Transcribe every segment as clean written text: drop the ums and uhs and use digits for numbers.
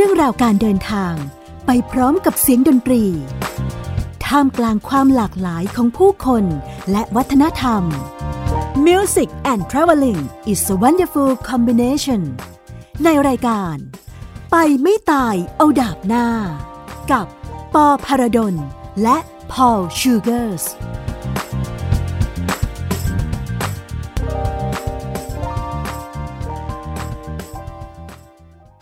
รื่องราวการเดินทางไปพร้อมกับเสียงดนตรีท่ามกลางความหลากหลายของผู้คนและวัฒนธรรม Music and Traveling is a wonderful combination ในรายการไปไม่ตายเอาดาบหน้ากับปอภรดลและพอลชูเกอร์ส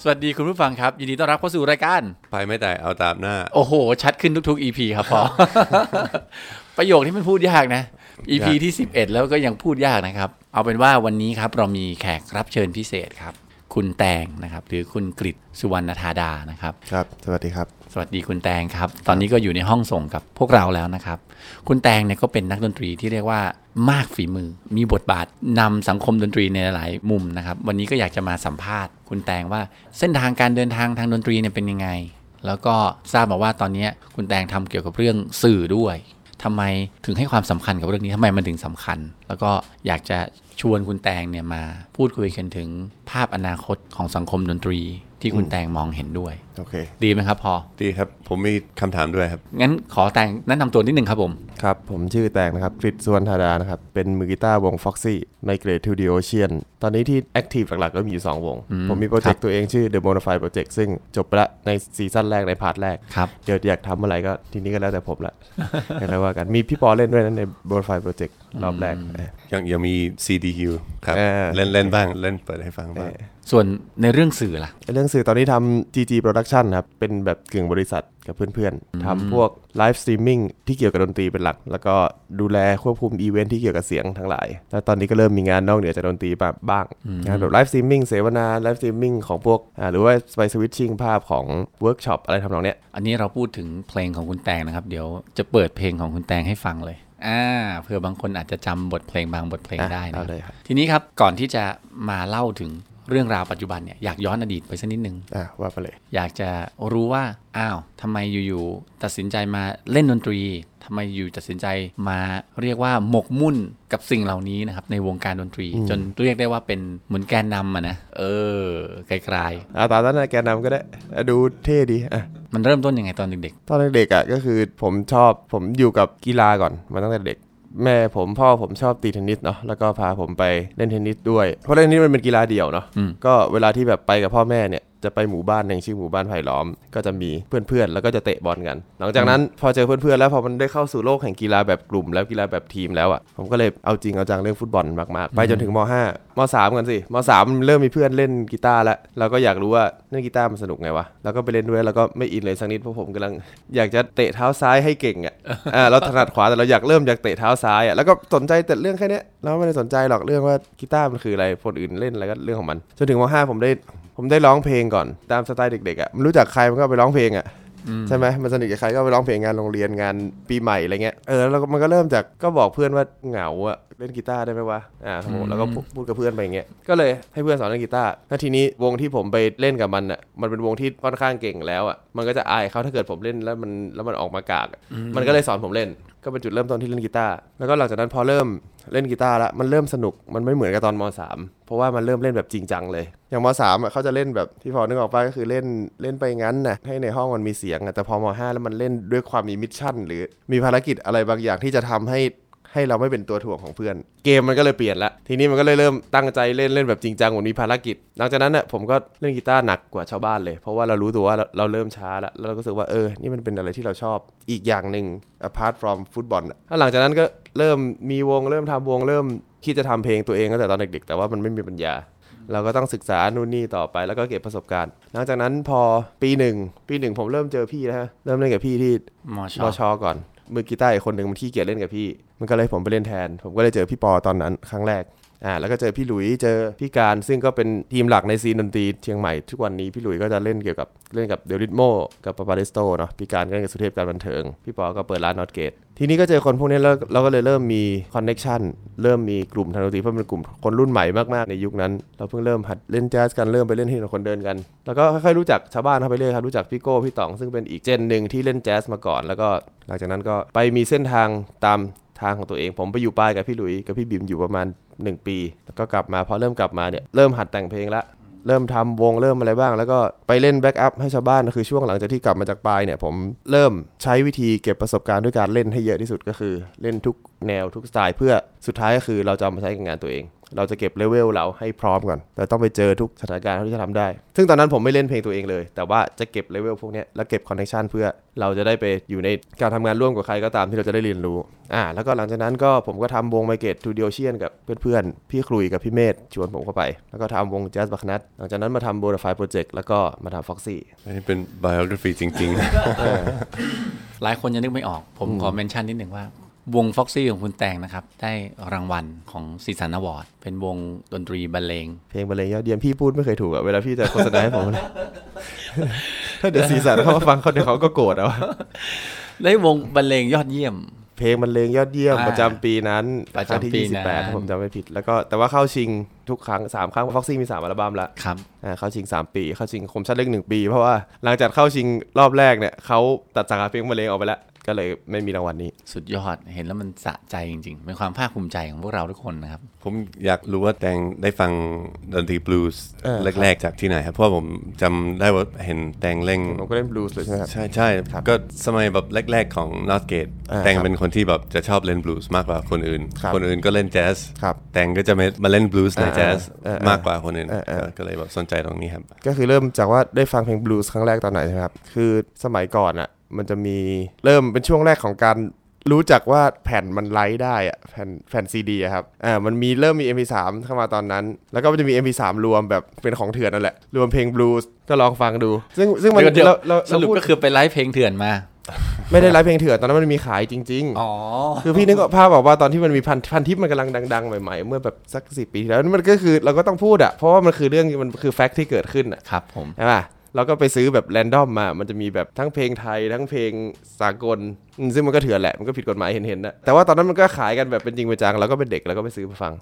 สวัสดีคุณผู้ฟังครับยินดีต้อนรับเข้าสู่รายการไปไม่ตายเอาดาบหน้าโอ้โหชัดขึ้นทุกๆ EP ครับพอ ประโยคที่มันพูดยากนะ EP ที่11แล้วก็ยังพูดยากนะครับเอาเป็นว่าวันนี้ครับเรามีแขกรับเชิญพิเศษครับคุณแตงนะครับหรือคุณกฤษสุวรรณธาดานะครับครับสวัสดีครับสวัสดีคุณแตงครับตอนนี้ก็อยู่ในห้องส่งกับพวกเราแล้วนะครับคุณแตงเนี่ยก็เป็นนักดนตรีที่เรียกว่ามากฝีมือมีบทบาทนำสังคมดนตรีในหลายมุมนะครับวันนี้ก็อยากจะมาสัมภาษณ์คุณแตงว่าเส้นทางการเดินทางทางดนตรีเนี่ยเป็นยังไงแล้วก็ทราบมาว่าตอนนี้คุณแตงทำเกี่ยวกับเรื่องสื่อด้วยทำไมถึงให้ความสำคัญกับเรื่องนี้ทำไมมันถึงสำคัญแล้วก็อยากจะชวนคุณแตงเนี่ยมาพูดคุยกันถึงภาพอนาคตของสังคมดนตรีที่คุณแตงมองเห็นด้วยโอเคดีไหมครับพอดีครับผมมีคำถามด้วยครับงั้นขอแตงแนะนำตัวนิดนึงครับผมครับผมชื่อแตงนะครับกฤษสุวรรณธาดานะครับเป็นมือกีตาร์วง Foxy ในเกรด 2D Ocean ตอนนี้ที่แอคทีฟหลักๆก็มีอยู่2วงผมมีโปรเจกต์ตัวเองชื่อ The Bonafide Project ซึ่งจบละในซีซั่นแรกในพาร์ทแรกเดี๋ยวอยากทำอะไรก็ทีนี้ก็แล้วแต่ผมละอะไรว่ากันมีพี่ปอเล่นด้วยนะใน Bonafide Project รอบแรกยังมี CDQ ครับเล่นบ้างเล่นเปิดให้ฟังบ้างส่วนในเรื่องสื่อล่ะเรื่องสื่อตอนนี้ทำ GG Production ครับเป็นแบบกึ่งบริษัทกับเพื่อนๆทำพวกไลฟ์สตรีมมิ่งที่เกี่ยวกับดนตรีเป็นหลักแล้วก็ดูแลควบคุมอีเวนท์ที่เกี่ยวกับเสียงทั้งหลายแล้วตอนนี้ก็เริ่มมีงานนอกเหนือจากดนตรีบ้างงานแบบไลฟ์สตรีมมิ่งเสวนาไลฟ์สตรีมมิ่งของพวกหรือว่าไปสวิตชิ่งภาพของเวิร์คช็อปอะไรทำนองเนี้ยอันนี้เราพูดถึงเพลงของคุณแตงนะครับเดี๋ยวจะเปิดเพลงของคุณแตงให้ฟังเลยเผื่อบางคนอาจจะจำบทเพลงบางบทเพลงได้นะทีนี้ครับก่อนที่จะมาเล่าถึงเรื่องราวปัจจุบันเนี่ยอยากย้อนอดีตไปสักนิดนึงว่าไปเลยอยากจะรู้ว่าทำไมอยู่ๆตัดสินใจมาเล่นดนตรีทำไมอยู่ตัดสินใจมาเรียกว่าหมกมุ่นกับสิ่งเหล่านี้นะครับในวงการดนตรีจนเรียกได้ว่าเป็นเหมือนแกนนำนะไกลๆตอนนั้นแกนนำก็ได้ดูเท่ดีมันเริ่มต้นยังไงตอนเด็กๆตอนเด็กๆก็คือผมอยู่กับกีฬาก่อนมาตั้งแต่เด็กแม่ผมพ่อผมชอบตีเทนนิสเนาะแล้วก็พาผมไปเล่นเทนนิสด้วยเพราะเล่นเทนนิสมันเป็นกีฬาเดี่ยวเนาะก็เวลาที่แบบไปกับพ่อแม่เนี่ยจะไปหมู่บ้านหนึ่งชื่อหมู่บ้านไผ่ล้อมก็จะมีเพื่อนๆแล้วก็จะเตะบอลกันหลังจากนั้นพอเจอเพื่อนๆแล้วพอมันได้เข้าสู่โลกแห่งกีฬาแบบกลุ่มแล้วกีฬาแบบทีมแล้วอ่ะผมก็เลยเอาจริงเอาจังเรื่องฟุตบอลมากๆไปจนถึงม.5 ม.3 กันสิม.3 มันเริ่มมีเพื่อนเล่นกีตาร์แล้วเราก็อยากรู้ว่าเล่นกีตาร์มันสนุกไงวะแล้วก็ไปเล่นด้วยแล้วก็ไม่อินเลยสักนิดเพราะผมกำลังอยากจะเตะเท้าซ้ายให้เก่งอ่ะเราถนัดขวาแต่เราอยากเริ่มจากเตะเท้าซ้ายอ่ะแล้วก็สนใจแต่เรื่องแค่นี้เราไม่ได้สนใจหรอกเรื่องว่ากีตาร์มันคืออะไรคนอื่นเล่นอะไรก็เรื่องของมันจนถึงม.5 ผมได้ร้องเพลงก่อนตามสไตล์เด็กๆอ่ะมันรู้จักใครมันก็ไปร้องเพลงอ่ะใช่ไหมมันสนิทกับใครก็ไปร้องเพลงงานโรงเรียนงานปีใหม่อะไรเงี้ยแล้วมันก็เริ่มจากก็บอกเพื่อนว่าเหงาอ่ะเล่นกีตาร์ได้ไหมวะแล้วก็พูดกับเพื่อนไปอย่างเงี้ยก็เลยให้เพื่อนสอนเล่นกีตาร์แล้วทีนี้วงที่ผมไปเล่นกับมันอ่ะมันเป็นวงที่ค่อนข้างเก่งแล้วอ่ะมันก็จะอายเขาถ้าเกิดผมเล่นแล้วมันออกมากากมันก็เลยสอนผมเล่นก็เป็นจุดเริ่มต้นที่เล่นกีตาร์แล้วก็หลังจากนั้นพอเริ่มเล่นกีตาร์ละมันเริ่มสนุกมันไม่เหมือนกับตอนม.3 เพราะว่ามันเริ่มเล่นแบบจริงจังเลยอย่างม.3 เขาจะเล่นแบบที่พอนึกออกป่ะก็คือเล่นไปงั้นนะให้ในห้องมันมีเสียงแต่พอม.5 แล้วมันเล่นด้วยความมีมิชชั่นหรือมีภารกิจอะไรบางอย่างที่จะทำให้เราไม่เป็นตัวถ่วงของเพื่อนเกมมันก็เลยเปลี่ยนละทีนี้มันก็เลยเริ่มตั้งใจเล่นแบบจริงจังเหมือนมีภารกิจหลังจากนั้นน่ะผมก็เล่นกีตาร์หนักกว่าชาวบ้านเลยเพราะว่าเรารู้ตัวว่าเราเริ่มช้าละแล้วเราก็รู้สึกว่านี่มันเป็นอะไรที่เราชอบอีกอย่างนึง apart from ฟุตบอลแล้วหลังจากนั้นก็เริ่มมีวงเริ่มทำวงเริ่มคิดจะทำเพลงตัวเองตั้งแต่ตอนเด็กๆแต่ว่ามันไม่มีปัญญาเราก็ต้องศึกษานู่นนี่ต่อไปแล้วก็เก็บประสบการณ์หลังจากนั้นพอปีหนึ่งผมเริ่มเจอพี่นะฮะเริ่มเล่นกับพี่ที่มช.ก่อนมือกีตาร์อีกคนหนึ่งมันขี้เกียจเล่นกับพี่มันก็เลยผมไปเล่นแทนผมก็เลยเจอพี่ปอตอนนั้นครั้งแรกแล้วก็เจอพี่หลุยเจอพี่การซึ่งก็เป็นทีมหลักในซีนดนตรีเชียงใหม่ทุกวันนี้พี่หลุยก็จะเล่นเกี่ยวกับเล่นกับเดลิทโมกับปาปาริสโตเนาะพี่การก็เล่นกับสุเทพการบันเทิงพี่ปอก็เปิดร้านนอตเกตทีนี้ก็เจอคนพวกนี้แล้วเราก็เลยเริ่มมีคอนเนคชั่นเริ่มมีกลุ่มทางดนตรีเพราะเป็นกลุ่มคนรุ่นใหม่มากๆในยุคนั้นเราเพิ่งเริ่มหัดเล่นแจ๊สกันเริ่มไปเล่นที่คนเดินกันแล้วก็ค่อยๆรู้จักชาวบ้านเข้าไปเรื่อยครับรู้จักพี่โก้พี่ต๋องซึ่งเป็นอีกเจนนึงที่เล่นแจ๊สมาก่อนแล้วก็หลังจากนั้นก็ไปมีเส้นทางตามทางของตัวเองผมไปอยู่ป้ายกับพี่หลุยกับพี่บิมอยู่ประมาณ1 ปีแล้วก็กลับมาพอเริ่มกลับมาเนี่ยเริ่มหัดแต่งเพลงละ เริ่มทำวงเริ่มอะไรบ้างแล้วก็ไปเล่นแบ็กอัพให้ชาวบ้านคือช่วงหลังจากที่กลับมาจากปลายเนี่ยผมเริ่มใช้วิธีเก็บประสบการณ์ด้วยการเล่นให้เยอะที่สุดก็คือเล่นทุกแนวทุกสไตล์เพื่อสุดท้ายก็คือเราจะเอามาใช้กับงานตัวเองเราจะเก็บเลเวลเราให้พร้อมก่อนแต่ต้องไปเจอทุกสถานการณ์ที่จะทำได้ซึ่งตอนนั้นผมไม่เล่นเพลงตัวเองเลยแต่ว่าจะเก็บเลเวลพวกนี้แล้วเก็บคอนเนคชั่นเพื่อเราจะได้ไปอยู่ในการทำงานร่วมกับใครก็ตามที่เราจะได้เรียนรู้แล้วก็หลังจากนั้นก็ผมก็ทำวงไมเกตทูดิโอเชียนกับเพื่อนๆพี่คลุยกับพี่เมธชวนผมเข้าไปแล้วก็ทำวงแจ๊สบักนัทหลังจากนั้นมาทำ Bonafide Project แล้วก็มาทำ Foxy อันนี้เป็น biography จริงๆ หลายคนยังนึกไม่ออกผมขอเมนชั่นนิดนึงว่าวง Foxy ของคุณแตงนะครับได้รางวัลของซีซันอวอร์ดเป็นวงดนตรีบรรเลงเพลงบรรเลงยอดเยี่ยมพี่พูดไม่เคยถูกอ่ะเวลาพี่จะโฆษณาให้ผมถ้าเดี๋ยวซีซันเขามาฟังเขาเดี๋ยวเขาก็โกรธเอาได้วงบรรเลงยอดเยี่ยมเพลงบรรเลงยอดเยี่ยมประจำปีนั้นประจำปีที่28ถ้าผมจำไม่ผิดแล้วก็แต่ว่าเข้าชิงทุกครั้ง3ครั้ง Foxy มี3อัลบั้มละครับเข้าชิง3ปีเข้าชิงคมชัดเล็ก1ปีเพราะว่าหลังจากเข้าชิงรอบแรกเนี่ยเขาตัดสาขาเพลงบรรเลงออกไปแล้วก็เลยไม่มีรางวัล นี้สุดยอดเห็นแล้วมันสะใจจริงๆเป็นความภาคภูมิใจของพวกเราทุกคนนะครับผมอยากรู้ว่าแตงได้ฟังดนตรีบลูส์แรกๆจากที่ไหนครับเพราะผมจำได้ว่าเห็นแตงเล่นผมก็เล่นบลูส์เลยใช่ไหมครับใช่ๆก็สมัยแบบแรกๆของนอร์ทเกตแตงเป็นคนที่แบบจะชอบเล่นบลูส์มากกว่าคนอื่นคนอื่นก็เล่นแจ๊สแตงก็จะมาเล่นบลูส์ในแจ๊สมากกว่าคนอื่นก็เลยแบบสนใจตรงนี้ครับก็คือเริ่มจากว่าได้ฟังเพลงบลูส์ครั้งแรกตอนไหนครับคือสมัยก่อนอะมันจะมีเริ่มเป็นช่วงแรกของการรู้จักว่าแผ่นมันไลฟ์ได้อะแผ่นซีดีอะครับมันมีเริ่มมี MP3 เข้ามาตอนนั้นแล้วก็มันจะมี MP3 รวมแบบเป็นของเถื่อนนั่นแหละรวมเพลงบลูส์ก็ลองฟังดูซึ่งมันเราสรุปก็คือไปไลฟ์เพลงเถื่อนมาไม่ได้ไลฟ์เพลงเถื่อนตอนนั้นมันมีขายจริงๆอ๋อคือพี่นึกภาพบอกว่าตอนที่มันมีพันทิปมันกำลังดังๆใหม่ๆเมื่อแบบสัก10ปีที่แล้วมันก็คือเราก็ต้องพูดอะเพราะว่ามันคือเรื่องมันคือแฟกต์ที่เกิดขึ้นอะครับผมใช่ป่ะเราก็ไปซื้อแบบแรนดอมมามันจะมีแบบทั้งเพลงไทยทั้งเพลงสากลซึ่งมันก็เถื่อนแหละมันก็ผิดกฎหมายเห็นๆนะแต่ว่าตอนนั้นมันก็ขายกันแบบเป็นจริงเป็นจังเราก็เป็นเด็กเราก็ไปซื้อมาฟั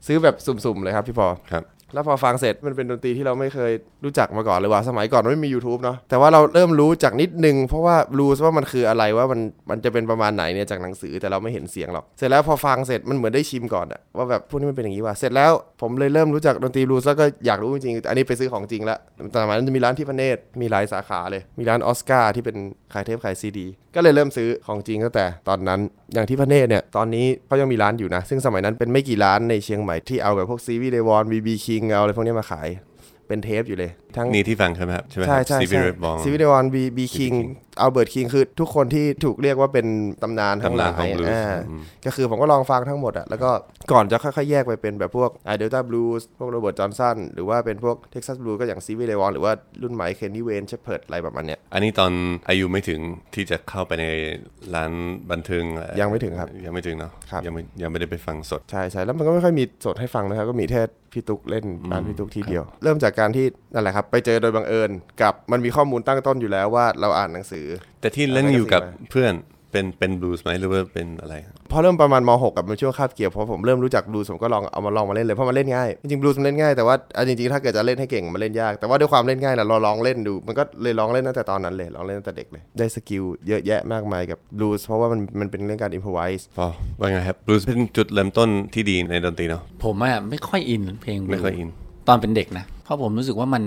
งซื้อแบบสุ่มๆเลยครับพี่พอครับแล้วพอฟังเสร็จมันเป็นดนตรีที่เราไม่เคยรู้จักมาก่อนเลยว่าสมัยก่อนไม่มี YouTube เนาะแต่ว่าเราเริ่มรู้จากนิดนึงเพราะว่ารู้ว่ามันคืออะไรว่ามันจะเป็นประมาณไหนเนี่ยจากหนังสือแต่เราไม่เห็นเสียงหรอกเสร็จแล้วพอฟังเสร็จมันเหมือนได้ชิมก่อนอะว่าแบบพวกนี้มันเป็นอย่างนี้ว่ะเสร็จแล้วผมเลยเริ่มรู้จักดนตรีบลูส์แล้วก็อยากรู้จริงๆอันนี้ไปซื้อของจริงละแต่สมัยนั้นจะมีร้านที่พเนตรมีหลายสาขาเลยมีร้านออสการ์ที่เป็นขายเทปขายซีดีก็เลยเริ่มซื้อของจริงตั้งแต่ตอนนั้นอย่างที่พเนตรเนี่ยตอนนี้เขายังมีร้านอยู่นะซึ่งสมัยนั้นเป็นไม่กี่ร้านในเชียงใหม่ที่เอาแบบพวก Stevie Ray Vaughan BB King เอาอะไรพวกนี้มาขายเป็นเทปอยู่เลยทั้งนี่ที่ฟังใช่ไหมครับใช่ไหมครับ Stevie Ray Vaughan Stevie Ray Vaughan BB King เอาเบิร์ต King คือทุกคนที่ถูกเรียกว่าเป็นตำนานทั้งหลายก็คือผมก็ลองฟังทั้งหมดอ่ะแล้วก็ก่อนจะค่อยๆแยกไปเป็นแบบพวกDelta Blues พวก Robert Johnson หรือว่าเป็นพวก Texas Blues ก็อย่าง Stevie Ray Vaughan หรือว่ารุ่นใหม่ Kenny Wayne Shepherd อะไรประมาณเนี้ยอันนี้ตอนอายุไม่ถึงที่จะเข้าไปในร้านบันเทิงยังไม่ถึงครับยังไม่ถึงเนาะยังไม่ได้ไปฟังสดใช่ๆแล้วมันก็ไม่ค่อยมีสดให้ฟังนะครับก็มีแค่พี่ตุ๊กเล่นร้านพี่ตุ๊กทีเดียวเริ่มจากการที่นั่นแหละครับไปเจอโดยบังเอิญกับมันมีข้อมูลตั้งต้นอยู่แล้วว่าเราอ่านหนังสือแต่ที่เล่นอยู่กับเพื่อนเป็นบลูส์ไหมหรือว่าเป็นอะไรพอเริ่มประมาณม6กับมันช่วงคาบเกี่ยวเพราะผมเริ่มรู้จักบลูส์ผมก็ลองมาเล่นเลยเพราะมันเล่นง่ายจริงๆบลูส์มันเล่นง่ายแต่ว่าจริงๆถ้าเกิดจะเล่นให้เก่งมันเล่นยากแต่ว่าด้วยความเล่นง่ายน่ะลองเล่นดูมันก็เลยลองเล่นตั้งแต่ตอนนั้นเลยลองเล่นตั้งแต่เด็กเลยได้สกิลเยอะแยะมากมายกับบลูส์เพราะว่ามันเป็นเรื่องการอิมโพรไวส์พอว่าไงครับบลูส์เป็นจุดเริ่มต้นที่ดีในดนตรีเนาะผมอ่ะไม่ค่อยอินเพลงไม่ค่อยอินตอนเป็นเด็กนะเพราะผมรู้สึกว่ามั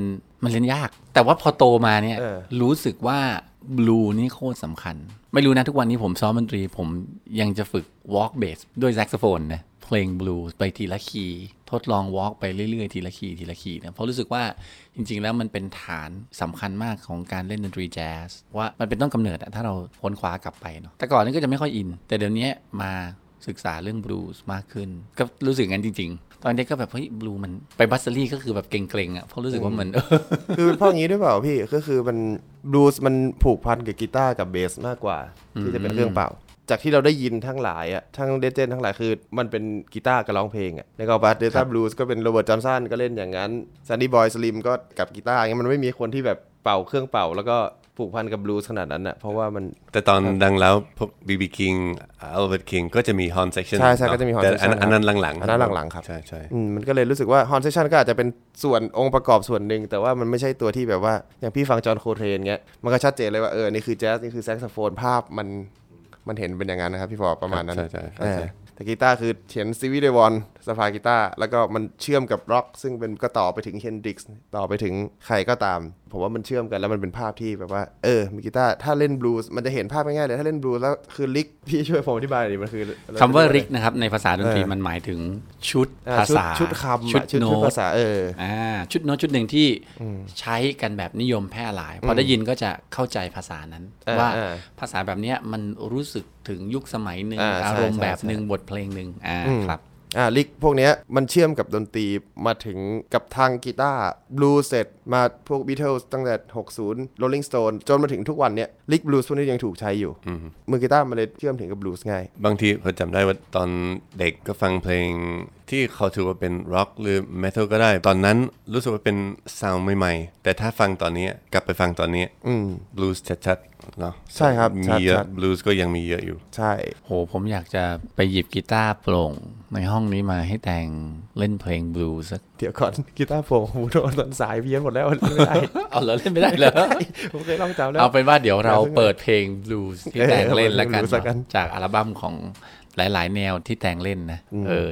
นเล่นยากแต่ว่าพอโตมาเนี่ยรู้สึกว่าบลูนี่โคตรสำคัญไม่รู้นะทุกวันนี้ผมซ้อมดนตรีผมยังจะฝึกวอล์กเบสด้วยแซกโซโฟนนะเพลงบลูไปทีละคีย์ทดลองวอล์กไปเรื่อยๆทีละคีย์นะเพราะรู้สึกว่าจริงๆแล้วมันเป็นฐานสำคัญมากของการเล่นดนตรีแจ๊สว่ามันเป็นต้องกำเนิดถ้าเราค้นคว้ากลับไปเนาะแต่ก่อนนี่ก็จะไม่ค่อยอินแต่เดี๋ยวนี้มาศึกษาเรื่องบลูส์มากขึ้นก็รู้สึกงั้นจริงๆตอนนี้ก็แบบเฮ้ยบลูมันไปบัสเซอรี่ก็คือแบบเกร็งๆอ่ะเพราะรู้สึกว่ามันคือเป็นเพราะอย่างนี้ด้วยเปล่าพี่ก็คือมันบลูส์มันผูกพันกับกีตาร์กับเบสมากกว่าที่จะเป็นเครื่องเป่าจากที่เราได้ยินทั้งหลายอ่ะทั้งเดเจนทั้งหลายคือมันเป็นกีตาร์กับร้องเพลงอ่ะแล้วก็บัสเดต้าบลูส์ก็เป็นโรเบิร์ตจอนสันก็เล่นอย่างนั้นซันดี้บอยสลิมก็กับกีตาร์อย่างนี้มันไม่มีคนที่แบบเป่าเครื่องเป่าแล้วก็ผูกพันกับบลูส์ขนาดนั้นน่ะเพราะว่ามันแต่ตอนดังแล้วพวก BB King Albert King ก็จะมี horn section ใช่ๆก็จะมี horn section อันนั้นหลังๆครับใช่ๆมันก็เลยรู้สึกว่า horn section ก็อาจจะเป็นส่วนองค์ประกอบส่วนหนึ่งแต่ว่ามันไม่ใช่ตัวที่แบบว่าอย่างพี่ฟังจอห์นโคเทนเงี้ยมันก็ชัดเจนเลยว่านี่คือแจ๊สนี่คือแซกโซโฟนภาพมันเห็นเป็นอย่างนั้นนะครับพี่พอประมาณนั้นใช่ๆ แต่กีตาร์คือเขียนซีวีเดวอนสะพายกีตาร์แล้วก็มันเชื่อมกับร็อกซึ่งเป็นก็ต่อไปถึงเฮนดริกซ์ต่อไปถึงใครก็ตามผมว่ามันเชื่อมกันแล้วมันเป็นภาพที่แบบว่ามีกีตาร์ถ้าเล่นบลูส์มันจะเห็นภาพง่ายๆเลยถ้าเล่นบลูส์แล้วคือลิกพี่ช่วยผมอธิบายหน่อยมันคือคำว่าลิกนะครับในภาษาดนตรีมันหมายถึงชุดภาษาชุดคำชุดภาษาชุดโน้ตชุดหนึ่งที่ใช้กันแบบนิยมแพร่หลายพอได้ยินก็จะเข้าใจภาษานั้นว่าภาษาแบบนี้มันรู้สึกถึงยุคสมัยนึงอารมณ์แบบนึงบทเพลงนึงครับลิกพวกนี้มันเชื่อมกับดนตรีมาถึงกับทางกีตาร์บลูส์เสร็จมาพวก Beatles ตั้งแต่60 Rolling Stones จนมาถึงทุกวันเนี้ยลิกบลูส์พวกนี้ยังถูกใช้อยู่มือกีตาร์มันเลยเชื่อมถึงกับบลูส์ง่ายบางทีผมจำได้ว่าตอนเด็กก็ฟังเพลงที่เขาถือว่าเป็นร็อกหรือเมทัลก็ได้ตอนนั้นรู้สึกว่าเป็นซาวด์ใหม่ๆแต่ถ้าฟังตอนนี้กลับไปฟังตอนนี้บลูส์ชัดๆเนาะใช่ครับมีเยอะบลูส์ก็ยังมีเยอะอยู่ใช่โหผมอยากจะไปหยิบกีตาร์โปร่งในห้องนี้มาให้แต่งเล่นเพลงบลูส์สักเดี๋ยวก่อนกีตาร์โปร่งหูโดนตอนสายเพี้ยนหมดแล้วไม่ได้เอาเหรอเล่นไม่ได้เหรอผมเคยลองจำแล้วเอาเป็นว่าเดี๋ยวเราเปิดเพลงบลูส์ที่แต่งเล่นแล้วกันจากอัลบั้มของหลายๆแนวที่แต่งเล่นนะ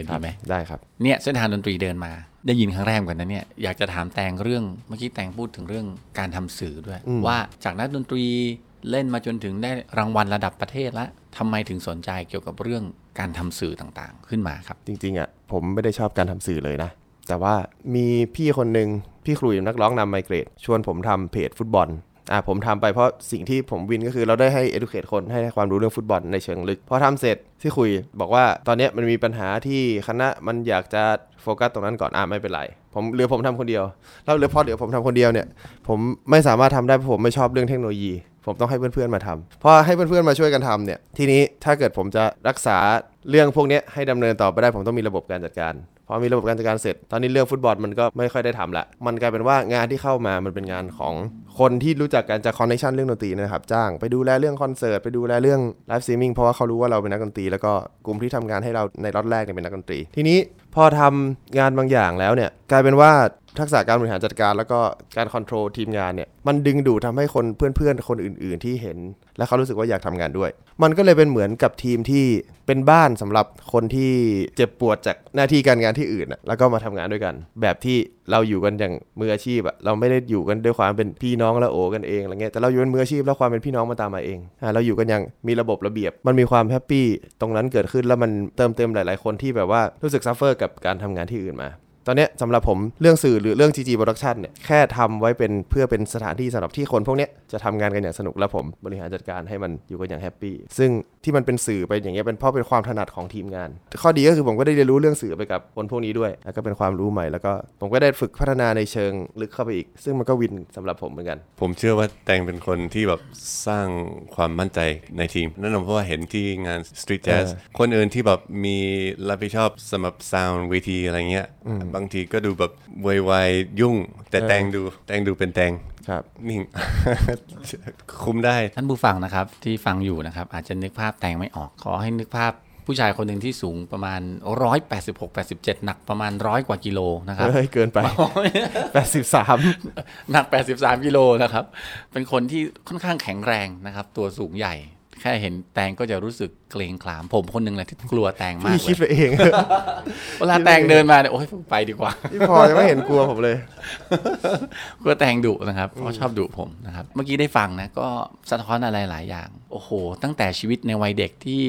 ดีไหมได้ครับเนี่ยเส้นทางดนตรีเดินมาได้ยินครั้งแรกกันนะเนี่ยอยากจะถามแต่งเรื่องเมื่อกี้แต่งพูดถึงเรื่องการทำสื่อด้วยว่าจากนักดนตรีเล่นมาจนถึงได้รางวัลระดับประเทศละทำไมถึงสนใจเกี่ยวกับเรื่องการทำสื่อต่างๆขึ้นมาครับจริงๆอ่ะผมไม่ได้ชอบการทำสื่อเลยนะแต่ว่ามีพี่คนนึงพี่ครุยนักร้องนำไมเกรดชวนผมทำเพจฟุตบอลผมทำไปเพราะสิ่งที่ผมวินก็คือเราได้ให้ educate คนให้ความรู้เรื่องฟุตบอลในเชิงลึกพอทำเสร็จที่คุยบอกว่าตอนนี้มันมีปัญหาที่คณะมันอยากจะโฟกัสตรงนั้นก่อนไม่เป็นไรผมเหลือผมทำคนเดียวแล้วเหลือผมทำคนเดียวเนี่ยผมไม่สามารถทำได้เพราะผมไม่ชอบเรื่องเทคโนโลยีผมต้องให้เพื่อนๆมาทำพอให้เพื่อนๆมาช่วยกันทำเนี่ยทีนี้ถ้าเกิดผมจะรักษาเรื่องพวกนี้ให้ดำเนินต่อไปได้ผมต้องมีระบบการจัดการพอมีระบบการจัดการเสร็จตอนนี้เรื่องฟุตบอลมันก็ไม่ค่อยได้ทำละมันกลายเป็นว่างานที่เข้ามามันเป็นงานของคนที่รู้จักกันจากคอนเนคชั่นเรื่องดนตรีนะครับจ้างไปดูแลเรื่องคอนเสิร์ตไปดูแลเรื่องไลฟ์สตรีมมิ่งเพราะว่าเขารู้ว่าเราเป็นนักดนตรีแล้วก็กลุ่มที่ทำงานให้เราในล็อตแรกเนี่ยเป็นนักดนตรีทีนี้พอทำงานบางอย่างแล้วเนี่ยกลายเป็นว่าทักษะการบริหารจัดการแล้วก็การคอนโทรลทีมงานเนี่ยมันดึงดูดทำให้คนเพื่อนๆคนอื่นๆที่เห็นและเขารู้สึกว่าอยากทำงานด้วยมันก็เลยเป็นเหมือนกับทีมที่เป็นบ้านสำหรับคนที่เจ็บปวดจากหน้าที่การงานที่อื่นแล้วก็มาทำงานด้วยกันแบบที่เราอยู่กันอย่างมืออาชีพเราไม่ได้อยู่กันด้วยความเป็นพี่น้องละโอกันเองอะไรเงี้ยแต่เราอยู่เป็นมืออาชีพแล้วความเป็นพี่น้องมาตามมาเองเราอยู่กันอย่างมีระบบระเบียบมันมีความแฮปปี้ตรงนั้นเกิดขึ้นแล้วมันเติมเต็มหลายๆคนที่แบบว่ารู้สึกซัฟเฟอร์กับการทำงานที่อื่นมาตอนนี้สำหรับผมเรื่องสื่อหรือเรื่อง GG Production เนี่ยแค่ทำไว้เป็นเพื่อเป็นสถานที่สำหรับที่คนพวกนี้จะทำงานกันอย่างสนุกและผมบริหารจัดการให้มันอยู่กันอย่างแฮปปี้ซึ่งที่มันเป็นสื่อไปอย่างเงี้ยเป็นเพราะเป็นความถนัดของทีมงานข้อดีก็คือผมก็ได้เรียนรู้เรื่องสื่อไปกับคนพวกนี้ด้วยแล้วก็เป็นความรู้ใหม่แล้วก็ผมก็ได้ฝึกพัฒนาในเชิงลึกเข้าไปอีกซึ่งมันก็วินสำหรับผมเหมือนกันผมเชื่อว่าแตงเป็นคนที่แบบสร้างความมั่นใจในทีมนั่นเพราะว่าเห็นที่งาน Street Jazz คนอื่นที่แบบมีรับผิดชอบสำหรับ Sound เวทีอะไรเงี้ยบางทีก็ดูแบบวายๆยุ่งแต่แต่งดูเป็นแต่งครับนิ่ง คุมได้ท่านผู้ฟังนะครับที่ฟังอยู่นะครับอาจจะนึกภาพแต่งไม่ออกขอให้นึกภาพผู้ชายคนหนึ่งที่สูงประมาณ186-187หนักประมาณ100กว่ากิโลนะครับเกินไป83 หนัก83กิโลนะครับเป็นคนที่ค่อนข้างแข็งแรงนะครับตัวสูงใหญ่แค่เห็นแตงก็จะรู้สึกเกรงขามผมคนหนึ่งแหละที่กลัวแตงมากเลยคิดไปเองเวลาแตงเดินมาเนี่ยโอ๊ยไปดีกว่าพี่พอยังไม่เห็นกลัวผมเลยกลัวแตงดุนะครับเพราะชอบดุผมนะครับเมื่อกี้ได้ฟังนะก็สะท้อนอะไรหลายอย่างโอ้โหตั้งแต่ชีวิตในวัยเด็กที่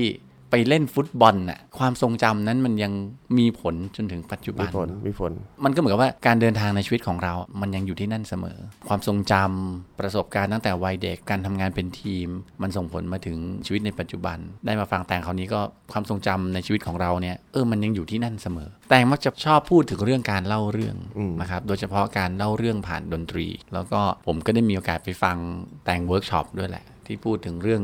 ไปเล่นฟุตบอลน่ะความทรงจำนั้นมันยังมีผลจนถึงปัจจุบันมีผลมันก็เหมือนกับว่าการเดินทางในชีวิตของเรามันยังอยู่ที่นั่นเสมอความทรงจำประสบการณ์ตั้งแต่วัยเด็กการทำงานเป็นทีมมันส่งผลมาถึงชีวิตในปัจจุบันได้มาฟังแต่งคราวนี้ก็ความทรงจำในชีวิตของเราเนี่ยมันยังอยู่ที่นั่นเสมอแต่งมักจะชอบพูดถึงเรื่องการเล่าเรื่องนะครับโดยเฉพาะการเล่าเรื่องผ่านดนตรีแล้วก็ผมก็ได้มีโอกาสไปฟังแต่งเวิร์กช็อปด้วยแหละที่พูดถึงเรื่อง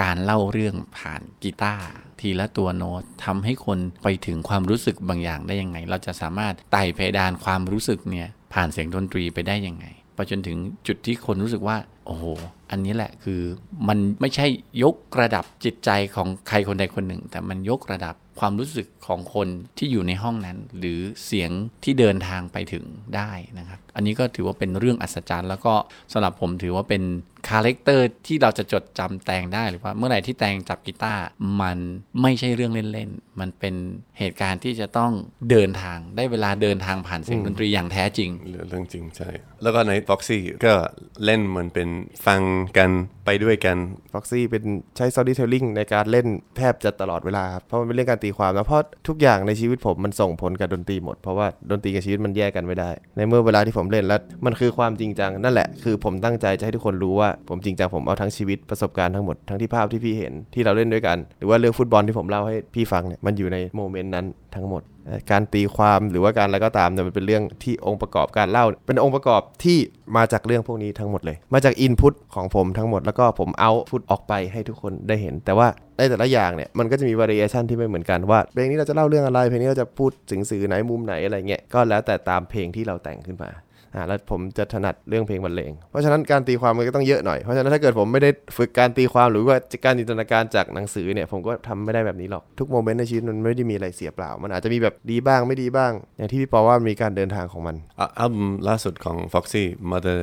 การเล่าเรื่องผ่านกีตาร์ทีละตัวโน้ตทำให้คนไปถึงความรู้สึกบางอย่างได้ยังไงเราจะสามารถไต่เพดานความรู้สึกเนี่ยผ่านเสียงดนตรีไปได้ยังไงไปจนถึงจุดที่คนรู้สึกว่าโอ้โหอันนี้แหละคือมันไม่ใช่ยกระดับจิตใจของใครคนใดคนหนึ่งแต่มันยกระดับความรู้สึกของคนที่อยู่ในห้องนั้นหรือเสียงที่เดินทางไปถึงได้นะครับอันนี้ก็ถือว่าเป็นเรื่องอัศจรรย์แล้วก็สำหรับผมถือว่าเป็น คาแรคเตอร์ที่เราจะจดจำแตงได้หรือว่าเมื่อไหร่ที่แตงจับกีตาร์มันไม่ใช่เรื่องเล่นๆมันเป็นเหตุการณ์ที่จะต้องเดินทางได้เวลาเดินทางผ่านเสียงดนตรีอย่างแท้จริงเรื่องจริงใช่แล้วก็ใน Foxy ก็เล่นเหมือนเป็นฟังกันไปด้วยกัน Foxy เป็นใช้ storytelling ในการเล่นแทบจะตลอดเวลาเพราะมันเป็นเรื่องการตีความแล้วเพราะทุกอย่างในชีวิตผมมันส่งผลกับดนตรีหมดเพราะว่าดนตรีกับชีวิตมันแยกกันไม่ได้ในเมื่อเวลาที่ผมเล่นแล้วมันคือความจริงจังนั่นแหละคือผมตั้งใจจะให้ทุกคนรู้ว่าผมจริงจังผมเอาทั้งชีวิตประสบการณ์ทั้งหมดทั้งที่ภาพที่พี่เห็นที่เราเล่นด้วยกันหรือว่าเรื่องฟุตบอลที่ผมเล่าให้พี่ฟังเนี่ยมันอยู่ในโมเมนต์นั้นทั้งหมดการตีความหรือว่าการอะไรก็ตามเนี่ยมันเป็นเรื่องที่องค์ประกอบการเล่าเป็นองค์ประกอบที่มาจากเรื่องพวกนี้ทั้งหมดเลยมาจากอินพุตของผมทั้งหมดแล้วก็ผมเอาพุตออกไปให้ทุกคนได้เห็นแต่ว่าในแต่ละอย่างเนี่ยมันก็จะมี variation ที่ไม่เหมือนกันว่าเพลงนี้เราจะเล่าเรื่องอะไรเพลงนี้เราจะพูดถึงสื่อไหนมุมไหนอะไรเงี้ยก็แล้วแต่ตามเพลงที่เราแต่งขึ้นมาแล้วผมจะถนัดเรื่องเพลงบรรเลงเพราะฉะนั้นการตีความมันก็ต้องเยอะหน่อยเพราะฉะนั้นถ้าเกิดผมไม่ได้ฝึกการตีความหรือว่าการจินตนาการจากหนังสือเนี่ยผมก็ทำไม่ได้แบบนี้หรอกทุกโมเมนต์ในชีวิตมันไม่ได้มีอะไรเสียเปล่ามันอาจจะมีแบบดีบ้างไม่ดีบ้างอย่างที่พี่ปอว่ามีการเดินทางของมันอัลบั้มล่าสุดของ Foxy Mother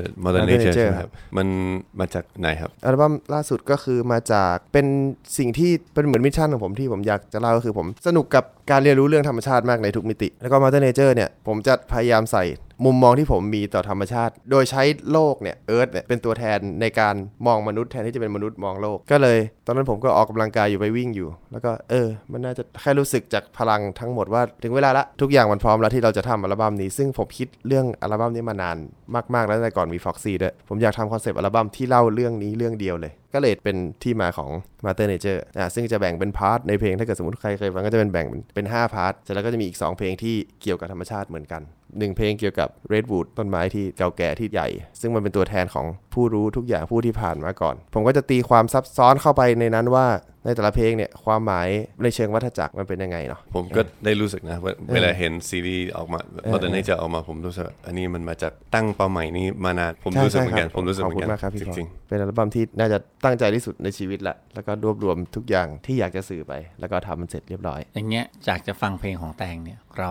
Nature ครับมันมาจากไหนครับอัลบั้มล่าสุดก็คือมาจากเป็นสิ่งที่เป็นเหมือนมิชชั่นของผมที่ผมอยากจะเล่าก็คือผมสนุกกับการเรียนรู้เรื่องธรรมชาติมากในทุกมิติแล้วก็ Mother Nature เนี่ยผมจะพยายามใส่มุมมองที่ผมมีต่อธรรมชาติโดยใช้โลกเนี่ยเอิร์ธเนี่ยเป็นตัวแทนในการมองมนุษย์แทนที่จะเป็นมนุษย์มองโลกก็เลยตอนนั้นผมก็ออกกำลังกายอยู่ไปวิ่งอยู่แล้วก็มันน่าจะแค่รู้สึกจากพลังทั้งหมดว่าถึงเวลาละทุกอย่างมันพร้อมแล้วที่เราจะทำอัลบั้มนี้ซึ่งผมคิดเรื่องอัลบั้มนี้มานานมากๆแล้วแต่ก่อนมี Foxy ด้วยผมอยากทำคอนเซปต์อัลบั้มที่เล่าเรื่องนี้เรื่องเดียวเลยก็เลยเป็นที่มาของ Mother Nature ซึ่งจะแบ่งเป็นพาร์ทในเพลงถ้าเกิดสมมติใครเคยฟังก็จะแบ่งเป็น5พาร์ทเสร็จแล้วก็จะมีอีก2เพลงที่เกี่ยวกับธรรมชาติเหมือนกัน1เพลงเกี่ยวกับ Redwood ต้นไม้ที่เก่าแก่ที่ใหญ่ซึ่งมันเป็นตัวแทนของผู้รู้ทุกอย่างผู้ที่ผ่านมาก่อนผมก็จะตีความซับซ้อนเข้าไปในนั้นว่าในแต่ละเพลงเนี่ยความหมายในเชิงวัฏจักรมันเป็นยังไงเนาะผมก็ได้รู้สึกนะเวลาเห็นซีรีส์ออกมาตอนนี้จะออกมาผมรู้สึกอันนี้มันมาจากตั้งเป้าหมายนี้มานานผมรู้สึกเหมือนกันผมรู้สึกเหมือนกันจริงๆเป็นอัลบั้มที่น่าจะตั้งใจที่สุดในชีวิตละแล้วก็รวบรวมทุกอย่างที่อยากจะสื่อไปแล้วก็ทำมันเสร็จเรียบร้อยอย่างเงี้ยอยากจะฟังเพลงของแตงเนี่ยเร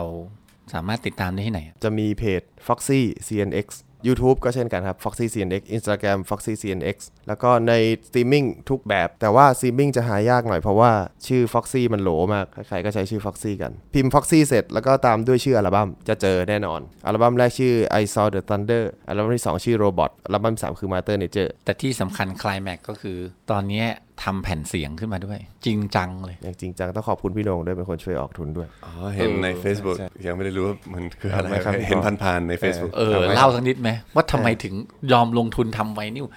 าสามารถติดตามได้ที่ไหนจะมีเพจ Foxy CNX YouTube ก็เช่นกันครับ Foxy CNX Instagram Foxy CNX แล้วก็ในสตรีมมิ่งทุกแบบแต่ว่าสตรีมมิ่งจะหายากหน่อยเพราะว่าชื่อ Foxy มันโหลมากใครๆก็ใช้ชื่อ Foxy กันพิมพ์ Foxy เสร็จแล้วก็ตามด้วยชื่ออัลบั้มจะเจอแน่นอนอัลบั้มแรกชื่อ I Saw The Thunder อัลบั้มที่2ชื่อ Robot อัลบั้ม3คือ Mother Nature แต่ที่สำคัญไคลแม็กซ์ก็คือตอนนี้ทำแผ่นเสียงขึ้นมาด้วยจริงจังเลยจริงจังต้องขอบคุณพี่โหน่งด้วยเป็นคนช่วยออกทุนด้วยอ๋อเห็นใน Facebook ยังไม่ได้รู้ว่ามันคืออะไรเห็นผ่านๆใน Facebook เล่าสักนิดไหมว่าทำไมถึงยอมลงทุนทำไวนิล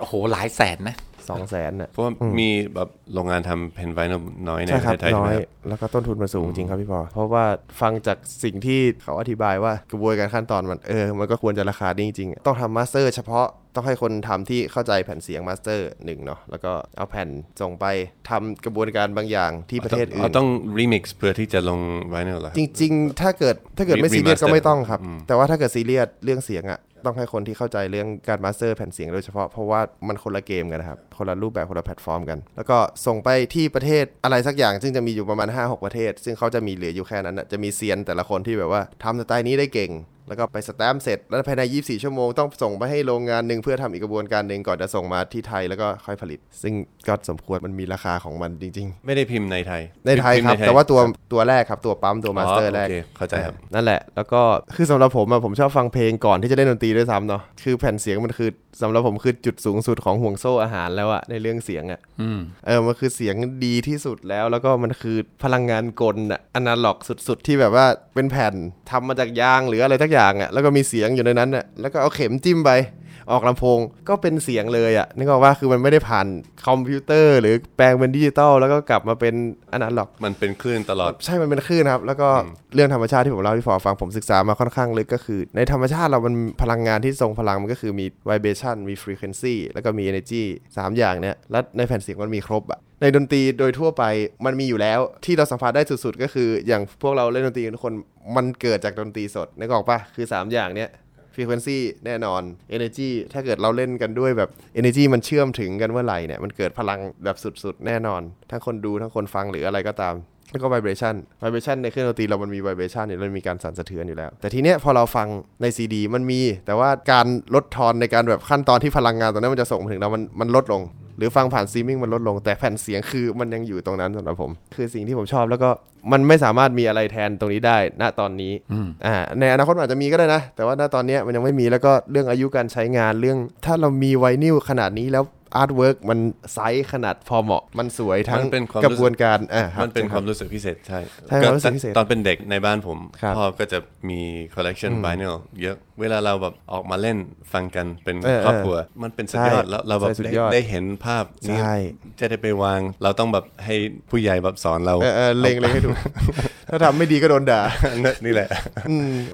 โอ้โหหลายแสนนะ200,000น่ะเพราะมีแบบโรงงานทำแผ่นไวนิลน้อยในประเทศไทยน้อยแล้วก็ต้นทุนมันสูงจริงครับพี่พอเพราะว่าฟังจากสิ่งที่เขาอธิบายว่ากระบวนการขั้นตอนมันมันก็ควรจะราคาดีจริงๆต้องทำมาสเตอร์เฉพาะต้องให้คนทำที่เข้าใจแผ่นเสียงมาสเตอร์1เนาะแล้วก็เอาแผ่นส่งไปทำกระบวนการบางอย่างที่ประเทศอื่นต้องรีมิกซ์เพื่อที่จะลงไวนิลเหรอจริงๆถ้าเกิดไม่ซีเรียสก็ไม่ต้องครับแต่ว่าถ้าเกิดซีเรียสเรื่องเสียงอะต้องให้คนที่เข้าใจเรื่องการมาสเตอร์แผ่นเสียงโดยเฉพาะเพราะว่ามันคนละเกมกันนะครับคนละรูปแบบคนละแพลตฟอร์มกันแล้วก็ส่งไปที่ประเทศอะไรสักอย่างซึ่งจะมีอยู่ประมาณ 5-6 ประเทศซึ่งเขาจะมีเหลืออยู่แค่นั้นนะจะมีเซียนแต่ละคนที่แบบว่าทำสไตล์นี้ได้เก่งแล้วก็ไปสแตมป์เสร็จแล้วภายใน24ชั่วโมงต้องส่งไปให้โรงงานนึงเพื่อทำอีกกระบวนการนึงก่อนจะส่งมาที่ไทยแล้วก็ค่อยผลิตซึ่งก็สมควรมันมีราคาของมันจริงๆไม่ได้พิมพ์ในไทยครับแต่ว่าตัวแรกครับตัวปั๊มตัวมาสเตอร์แรกเข้าใจครับนั่นแหละแล้วก็คือสำหรับผมอะผมชอบฟังเพลงก่อนที่จะเล่นดนตรีด้วยซ้ำเนาะคือแผ่นเสียงมันคือสำหรับผมคือจุดสูงสุดของห่วงโซ่อาหารแล้วอะในเรื่องเสียงอะมันคือเสียงดีที่สุดแล้วก็มันคือพลังงานกลอะอนาล็อกสุดๆที่แบบว่าเป็นแผ่นทำมาจากยางหรืออะไรสักอย่างอะแล้วก็มีเสียงอยู่ในนั้นอะแล้วก็เอาเข็มจิ้มไปออกลำโพงก็เป็นเสียงเลยอะนึกออกว่าคือมันไม่ได้ผ่านคอมพิวเตอร์หรือแปลงเป็นดิจิตอลแล้วก็กลับมาเป็นอนาล็อกมันเป็นคลื่นตลอดใช่มันเป็นคลื่นครับแล้วก็เรื่องธรรมชาติที่ผมเล่าพี่ฟอฟังผมศึกษามาค่อนข้างลึกก็คือในธรรมชาติเรามันพลังงานที่ทรงพลังมันก็คือมี vibration มี frequency แล้วก็มี energy 3อย่างเนี้ยแล้วในแผ่นเสียงมันมีครบอะในดนตรีโดยทั่วไปมันมีอยู่แล้วที่เราสัมผัสได้สุดๆก็คืออย่างพวกเราเล่นดนตรีทุกคนมันเกิดจากดนตรีสดนึกออกป่ะคือ3อย่างเนี้ยfrequency แน่นอน energy ถ้าเกิดเราเล่นกันด้วยแบบ energy มันเชื่อมถึงกันเมื่อไหร่เนี่ยมันเกิดพลังแบบสุดๆแน่นอนทั้งคนดูทั้งคนฟังหรืออะไรก็ตาม แล้วก็ vibration ในเครื่องดนตรีเรามันมี vibration เนี่ยมันมีการสั่นสะเทือนอยู่แล้วแต่ทีเนี้ยพอเราฟังใน CD มันมีแต่ว่าการลดทอนในการแบบขั้นตอนที่พลังงานตรงนั้นมันจะส่งมาถึงเรามันลดลงหรือฟังผ่านสตรีมมิ่งมันลดลงแต่แผ่นเสียงคือมันยังอยู่ตรงนั้นสำหรับผมคือสิ่งที่ผมชอบแล้วก็มันไม่สามารถมีอะไรแทนตรงนี้ได้ณตอนนี้ในอนาคตอาจจะมีก็ได้นะแต่ว่าณตอนนี้มันยังไม่มีแล้วก็เรื่องอายุการใช้งานเรื่องถ้าเรามีไวนิลขนาดนี้แล้วอาร์ตเวิร์คมันไซส์ขนาดพอเหมาะมันสวยทั้งกระบวนการมันเป็นความรู้สึกพิเศษใช่ตอนเป็นเด็กในบ้านผมพ่อก็จะมีคอลเลกชันไวนิลเยอะเวลาเราแบบออกมาเล่นฟังกันเป็นครอบครัวมันเป็นสุดยอดแล้วเราแบบได้เห็นภาพนี้จะได้ไปวางเราต้องแบบให้ผู้ใหญ่แบบสอนเราเล็งเลยให้ดูถ้าทำไม่ดีก็โดนด่านี่แหล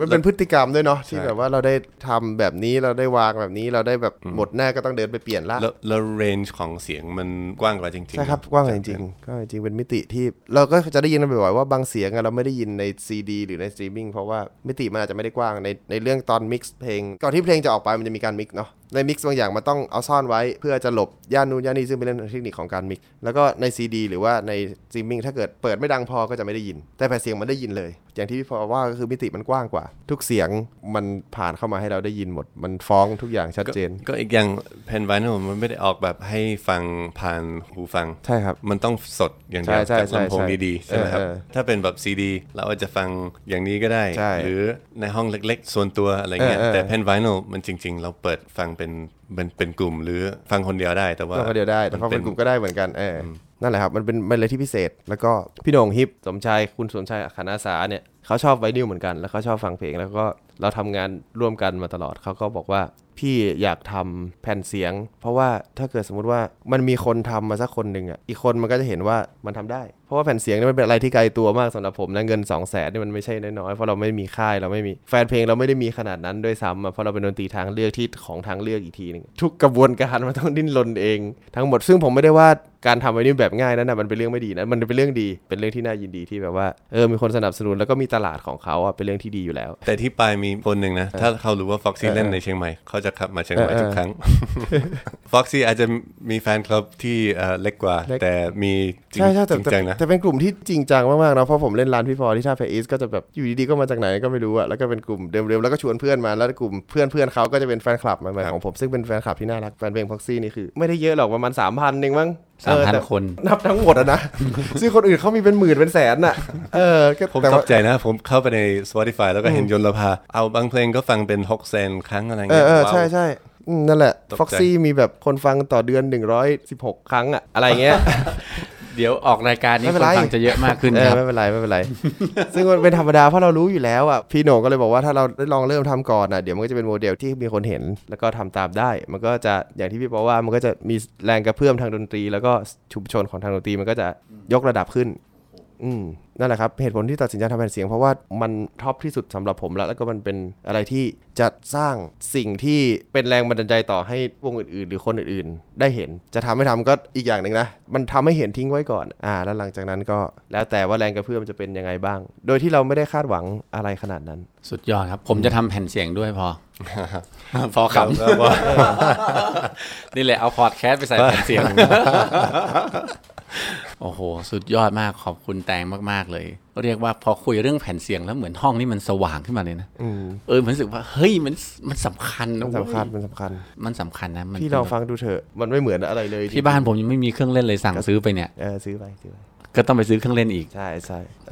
ะมันเป็นพฤติกรรมด้วยเนาะที่แบบว่าเราได้ทำแบบนี้เราได้วางแบบนี้เราได้แบบหมดหน้าก็ต้องเดินไปเปลี่ยนละแล้วเรนจ์ของเสียงมันกว้างกว่าจริงๆใช่ครับกว้างกว่าจริงๆก็จริงเป็นมิติที่เราก็จะได้ยินกันบ่อยๆว่าบางเสียงเราไม่ได้ยินใน CD หรือในสตรีมมิ่งเพราะว่ามิติมันอาจจะไม่ได้กว้างในเรื่องตอนมิกซ์เพลงก่อนที่เพลงจะออกไปมันจะมีการมิกซ์เนาะในมิกซ์บางอย่างมันต้องเอาซ่อนไว้เพื่อจะหลบย่านนู้นย่านนี้ซึ่งเป็นเรื่องเทคนิคของการมิกซ์แล้วก็ใน CD หรือว่าในสตรีมมิ่งถ้าเกิดเปิดไม่ดังพอก็จะไม่ได้ยินแต่แผ่นเสียงมันได้ยินเลยอย่างที่พี่พอว่าก็คือมิติมันกว้างกว่าทุกเสียงมันผ่านเข้ามาให้เราได้ยินหมดมันฟ้องทุกอย่างชัดเจนก็อีกอย่างแผ่นไวนิลมันไม่ได้ออกแบบให้ฟังผ่านหูฟังใช่ครับมันต้องสดอย่างเดียวกับลำโพงดีๆใช่ไหมครับถ้าเป็นแบบ CD เราอาจจะฟังอย่างนี้ก็ได้หรือในห้องเล็กๆส่วนตัวอะไรเงี้ยแต่แผ่นไวนิลมันจริงๆเราเปิดฟังเป็นกลุ่มหรือฟังคนเดียวได้แต่ว่าคนเดียวได้แต่ฟังเป็นกลุ่มก็ได้เหมือนกันนั่นแหละครับมันเป็นอะไรที่พิเศษแล้วก็พี่โด่งฮิปสมชายคุณสมชายขันอาสาเนี่ยเขาชอบไวนิลเหมือนกันแล้วเขาชอบฟังเพลงแล้วก็เราทำงานร่วมกันมาตลอดเขาก็บอกว่าพี่อยากทำแผ่นเสียงเพราะว่าถ้าเกิดสมมติว่ามันมีคนทำมาสักคนหนึ่งอ่ะอีกคนมันก็จะเห็นว่ามันทำได้เพราะว่าแผ่นเสียงนี่มันเป็นอะไรที่ไกลตัวมากสำหรับผมนะเงิน 200,000 นี่มันไม่ใช่น้อยๆเพราะเราไม่มีค่ายเราไม่มีแฟนเพลงเราไม่ได้มีขนาดนั้นด้วยซ้ำเพราะเราเป็นดนตรีทางเลือกที่ของทางเลือกอีกทีนึงทุกกระบวนการมันต้องดิ้นรนเองทั้งหมดซึ่งผมไม่ได้ว่าการทำไวนิลแบบง่ายนั้นนะมันเป็นเรื่องไม่ดีนะมันเป็นเรื่องดีเป็นเรื่องที่น่ายินดีที่แบบว่ามีคนสนับสนุนแล้วก็มีตลาดของเขาเป็นเรื่องที่ดีอยู่แล้วแต่ที่ไปมีคนนึงนะถ้าเขารู้ว่า Foxy เล่นในเชียงใหม่เขาจะขับมาเชียงใหม่ทุกครั้ง Foxy อาจจะมีแฟนคลับที่เล็กกว่าแต่มีจริงจังนะแต่เป็นกลุ่มที่จริงจังมากๆนะเพราะผมเล่นร้านพี่พอที่ท่าแพอีสก็จะแบบอยู่ดีๆก็มาจากไหนก็ไม่รู้อะแล้วก็เป็นกลุ่มเดิมๆแล้วก็ชวนเพื่อนมาแล้วกลุ่มเพื่อนๆเขาก็จะเป็นแฟนคลับใหม่ๆของผมซึ่งเป็นแฟนคลับที่น่ารักแฟนเพลง Foxy นี่คือไม่ได้เยอะหรอกประมาณ 3,000 นึงมั้ง3,000 คนนับทั้งหมดอ่ะนะซึ่งคนอื่นเขามีเป็นหมื่นเป็นแสนอ่ะผมตกใจนะผมเข้าไปใน Spotify แล้วก็เห็นยนต์ละพาเอาบางเพลงก็ฟังเป็น 600,000 ครั้งอะไรเงี้ยใช่ใช่นั่นแหละ Foxy มีแบบคนฟังต่อเดือน116ครั้งอ่ะอะไรเงี้ยเดี๋ยวออกรายการนี้คนฟังจะเยอะมากขึ้นครับไม่เป็นไร ซึ่งมันเป็นธรรมดาเพราะเรารู้อยู่แล้วอ่ะพี่โหน่งก็เลยบอกว่าถ้าเราได้ลองเริ่มทำก่อนอ่ะเดี๋ยวมันก็จะเป็นโมเดลที่มีคนเห็นแล้วก็ทำตามได้มันก็จะอย่างที่พี่บอกว่ามันก็จะมีแรงกระเพื่อมทางดนตรีแล้วก็ชุมชนของทางดนตรีมันก็จะยกระดับขึ้นนั่นแหละครับเหตุผลที่ตัดสินใจทำแผ่นเสียงเพราะว่ามันท็อปที่สุดสำหรับผมแล้วก็มันเป็นอะไรที่จะสร้างสิ่งที่เป็นแรงบันดาลใจต่อให้วงอื่นๆหรือคนอื่นๆได้เห็นจะทำไม่ทำก็อีกอย่างนึงนะมันทำให้เห็นทิ้งไว้ก่อนแล้วหลังจากนั้นก็แล้วแต่ว่าแรงกระเพื่อมจะเป็นยังไงบ้างโดยที่เราไม่ได้คาดหวังอะไรขนาดนั้นสุดยอดครับผมจะทำแผ่นเสียงด้วยพอขำแล้วว่านี่แหละเอาพอดแคสต์ไปใส่แผ่นเสียงโอ้โหสุดยอดมากขอบคุณแตงมากๆเลยเรียกว่าพอคุยเรื่องแผ่นเสียงแล้วเหมือนห้องนี้มันสว่างขึ้นมาเลยนะมันรู้สึกว่าเฮ้ยมันสำคัญนะมันสำคัญนะพี่เราฟังดูเถอะมันไม่เหมือนอะไรเลยที่บ้านผมยังไม่มีเครื่องเล่นเลยสั่งซื้อไปเนี่ยซื้อไปก็ต้องไปซื้อเครื่องเล่นอีกใช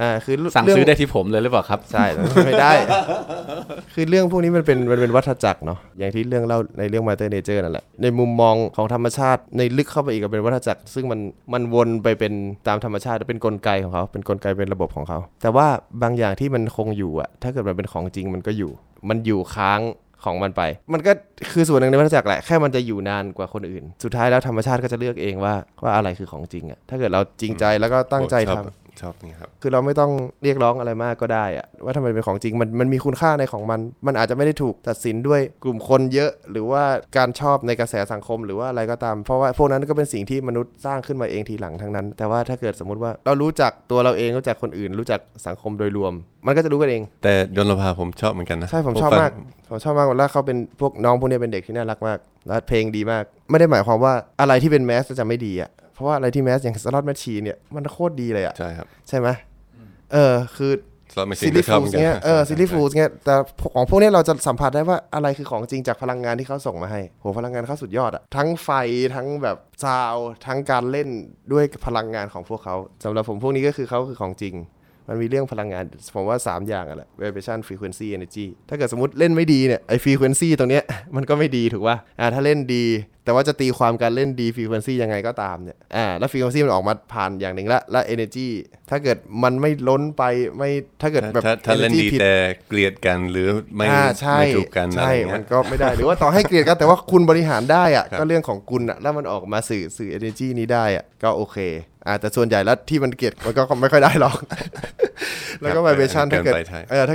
่คือสั่งซื้อได้ที่ผมเลยหรือเปล่าครับใช่ไม่ได้คือเรื่องพวกนี้มันเป็นวัฏจักรเนาะอย่างที่เรื่องเล่าในเรื่อง Mother Nature นั่นแหละในมุมมองของธรรมชาติในลึกเข้าไปอีกก็เป็นวัฏจักรซึ่งมันวนไปเป็นตามธรรมชาติเป็นกลไกของเขาเป็นกลไกเป็นระบบของเขาแต่ว่าบางอย่างที่มันคงอยู่อะถ้าเกิดมันเป็นของจริงมันก็อยู่มันอยู่ค้างของมันไปมันก็คือส่วนหนึ่งในวัฏจักรแหละแค่มันจะอยู่นานกว่าคนอื่นสุดท้ายแล้วธรรมชาติก็จะเลือกเองว่าอะไรคือของจริงอ่ะถ้าเกิดเราจริงใจแล้วก็ตั้งใจทำชอบนี่ครับคือเราไม่ต้องเรียกร้องอะไรมากก็ได้อ่ะว่าทำไมเป็นของจริงมันมีคุณค่าในของมันอาจจะไม่ได้ถูกตัดสินด้วยกลุ่มคนเยอะหรือว่าการชอบในกระแสสังคมหรือว่าอะไรก็ตามเพราะว่าพวกนั้นก็เป็นสิ่งที่มนุษย์สร้างขึ้นมาเองทีหลังทั้งนั้นแต่ว่าถ้าเกิดสมมติว่าเรารู้จักตัวเราเองรู้จักคนอื่นรู้จักสังคมโดยรวมมันก็จะรู้กันเองแต่ยนต์ลภาผมชอบเหมือนกันนะใช่ผมชอบมากแล้วเขาเป็นพวกน้องพวกนี้เป็นเด็กที่น่ารักมากและเพลงดีมากไม่ได้หมายความว่าอะไรที่เป็นแมสจะไม่ดีอ่ะ เพราะว่าอะไรที่แมสอย่างสล็อตแมชชีนเนี่ยมันโคตรดีเลยอ่ะใช่ครับใช่ไหมคือซีรีส์ฟูลส์เนี่ยซีรีส์ฟูลส์เนี่ยแต่ของพวกนี้เราจะสัมผัสได้ว่าอะไรคือของจริงจากพลังงานที่เขาส่งมาให้โหพลังงานเขาสุดยอดอ่ะทั้งไฟทั้งแบบซาวทั้งการเล่นด้วยพลังงานของพวกเขาสำหรับผมพวกนี้ก็คือเขาคือของจริงมันมีเรื่องพลังงานผมว่า3อย่างอ่ะแหละ vibration frequency energy ถ้าเกิดสมมุติเล่นไม่ดีเนี่ยไอ้ frequency ตรงเนี้ยมันก็ไม่ดีถูกป่ะถ้าเล่นดีแต่ว่าจะตีความการเล่นดี frequency ยังไงก็ตามเนี่ยแล้ว frequency มันออกมาผ่านอย่างนึงและ energy ถ้าเกิดมันไม่ล้นไปไม่ถ้าเกิดแบบถ้าเล่นดีแต่เกลียดกันหรือไม่ถูกกันใช่มันก็ไม่ได้หรือว่าต่อให้เกลียดกันแต่ว่าคุณบริหารได้อ่ะก็เรื่องของคุณอ่ะแล้วมันออกมาสื่อ energy นี้ได้อ่ะก็โอเคแต่ส่วนใหญ่แล้วที่มันเกลียดมันก็ไม่ค่อยได้หรอกแล้วก็ vibration ถ้า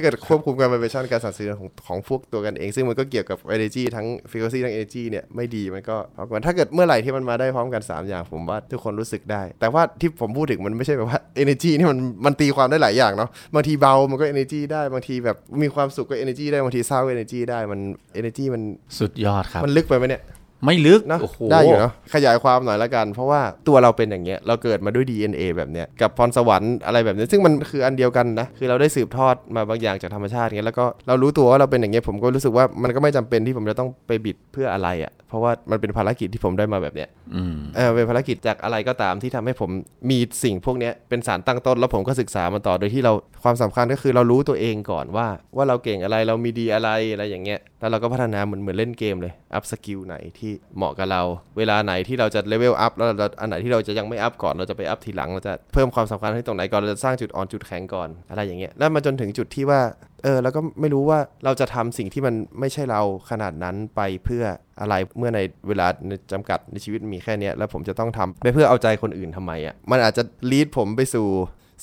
เกิดควบคุมการ vibration การสั่นสะเทือนของพวกตัวกันเองซึ่งมันก็เกี่ยวกับ energy ทั้ง frequency ทั้ง energy เนี่ยไม่ดีมันก็ถ้าเกิดเมื่อไหร่ที่มันมาได้พร้อมกัน3อย่างผมว่าทุกคนรู้สึกได้แต่ว่าที่ผมพูดถึงมันไม่ใช่แบบว่า energy นี่มันตีความได้หลายอย่างเนาะบางทีเบามันก็ energy ได้บางทีแบบมีความสุขก็ energy ได้บางทีเศร้า energy ได้มัน energy มันสุดยอดครับมันลึกไปมั้ยเนี่ยไม่ลึกนะได้อยู่เนาะขยายความหน่อยละกันเพราะว่าตัวเราเป็นอย่างเงี้ยเราเกิดมาด้วย DNA แบบเนี้ยกับพรสวรรค์อะไรแบบนี้ซึ่งมันคืออันเดียวกันนะคือเราได้สืบทอดมาบางอย่างจากธรรมชาติเงี้ยแล้วก็เรารู้ตัวว่าเราเป็นอย่างเงี้ยผมก็รู้สึกว่ามันก็ไม่จำเป็นที่ผมจะต้องไปบิดเพื่ออะไรอ่ะเพราะว่ามันเป็นภารกิจที่ผมได้มาแบบเนี้ยเป็นภารกิจจากอะไรก็ตามที่ทำให้ผมมีสิ่งพวกเนี้ยเป็นสารตั้งต้นแล้วผมก็ศึกษามันต่อโดยที่เราความสำคัญก็คือเรารู้ตัวเองก่อนว่าเราเก่งอะไรเรามีดีอะไรอย่างเงี้ยแล้วเราก็พัฒนาเหมือนเล่นเกมเลยอัพสกิลไหนที่เหมาะกับเราเวลาไหนที่เราจะเลเวลอัพแล้วอันไหนที่เราจะยังไม่อัพก่อนเราจะไปอัพทีหลังเราจะเพิ่มความสำคัญให้ตรงไหนก่อนเราจะสร้างจุดอ่อนจุดแข็งก่อนอะไรอย่างเงี้ยแล้วมาจนถึงจุดที่ว่าเราก็ไม่รู้ว่าเราจะทำสิ่งที่มันไม่ใช่เราขนาดนั้นไปเพื่ออะไรเมื่อในเวลาจำกัดในชีวิตมีแค่นี้แล้วผมจะต้องทำไปเพื่อเอาใจคนอื่นทำไมอ่ะมันอาจจะลีดผมไปสู่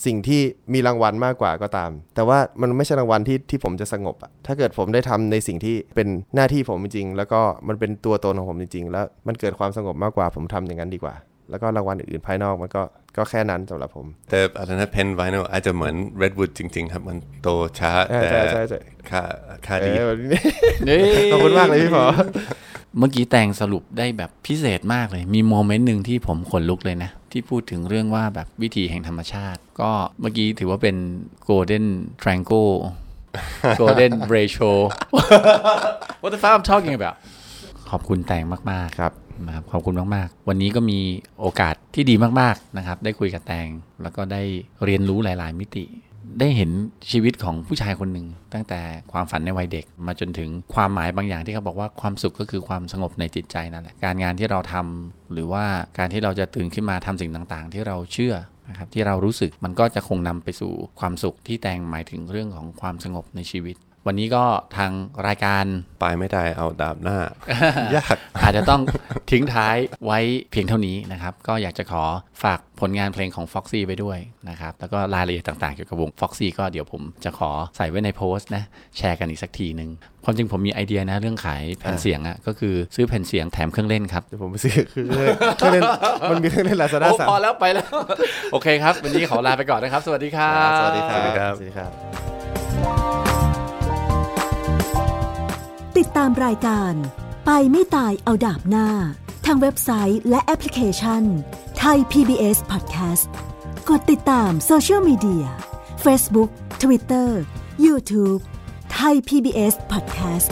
สิ่งที่มีรางวัลมากกว่าก็ตามแต่ว่ามันไม่ใช่รางวัลที่ผมจะสงบอ่ะถ้าเกิดผมได้ทำในสิ่งที่เป็นหน้าที่ผมจริงๆแล้วก็มันเป็นตัวตนของผมจริงๆแล้วมันเกิดความสงบมากกว่าผมทำอย่างนั้นดีกว่าแล้วก็รางวัลอื่นๆภายนอกมันก็แค่นั้นสำหรับผมแต่อะไรนะเพนไวนิลอาจจะเหมือนเรดวูดจริงๆครับมันโตช้าแต่ค่าดีขอบคุณมากเลยพี่หมอเมื่อกี้แต่งสรุปได้แบบพิเศษมากเลยมีโมเมนต์นึงที่ผมขนลุกเลยนะที่พูดถึงเรื่องว่าแบบวิถีแห่งธรรมชาติก็เมื่อกี้ถือว่าเป็น Golden Triangle Golden Ratio What the fuck I'm talking about ขอบคุณแต่งมากๆครับนะครับขอบคุณมากๆวันนี้ก็มีโอกาสที่ดีมากๆนะครับได้คุยกับแตงแล้วก็ได้เรียนรู้หลายๆมิติได้เห็นชีวิตของผู้ชายคนหนึ่งตั้งแต่ความฝันในวัยเด็กมาจนถึงความหมายบางอย่างที่เขาบอกว่าความสุขก็คือความสงบในจิตใจนั่นแหละการงานที่เราทำหรือว่าการที่เราจะตื่นขึ้นมาทำสิ่งต่างๆที่เราเชื่อนะครับที่เรารู้สึกมันก็จะคงนำไปสู่ความสุขที่แตงหมายถึงเรื่องของความสงบในชีวิตวันนี้ก็ทางรายการไปไม่ได้เอาดาบหน้า ยากอาจจะต้องทิ้งท้ายไว้เพียงเท่านี้นะครับก็อยากจะขอฝากผลงานเพลงของ Foxy ไปด้วยนะครับแล้วก็รายละเอียดต่างๆเกี่ยวกับวง Foxy ก็เดี๋ยวผมจะขอใส่ไว้ในโพสต์นะแชร์กันอีกสักทีนึงความจริงผมมีไอเดียนะเรื่องขายแผ่นเสียงอ่ะก็คือซื้อแผ่นเสียงแถมเครื่องเล่นครับเดี๋ยวผมไปซื้อเครื่องเล่นมันมีเครื่องเล่น Lazada 3พอแล้วไปแล้วโอเคครับวันนี้ขอลาไปก่อนนะครับสวัสดีครับสวัสดีครับสวัสดีครับติดตามรายการไปไม่ตายเอาดาบหน้าทางเว็บไซต์และแอปพลิเคชันไทย PBS Podcast กดติดตามโซเชียลมีเดีย Facebook Twitter YouTube ไทย PBS Podcast